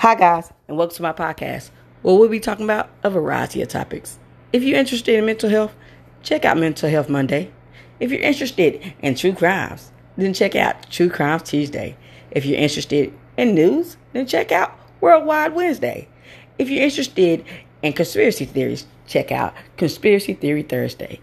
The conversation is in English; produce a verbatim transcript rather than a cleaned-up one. Hi guys, and welcome to my podcast, where we'll be talking about a variety of topics. If you're interested in mental health, check out Mental Health Monday. If you're interested in true crimes, then check out True Crimes Tuesday. If you're interested in news, then check out Worldwide Wednesday. If you're interested in conspiracy theories, check out Conspiracy Theory Thursday.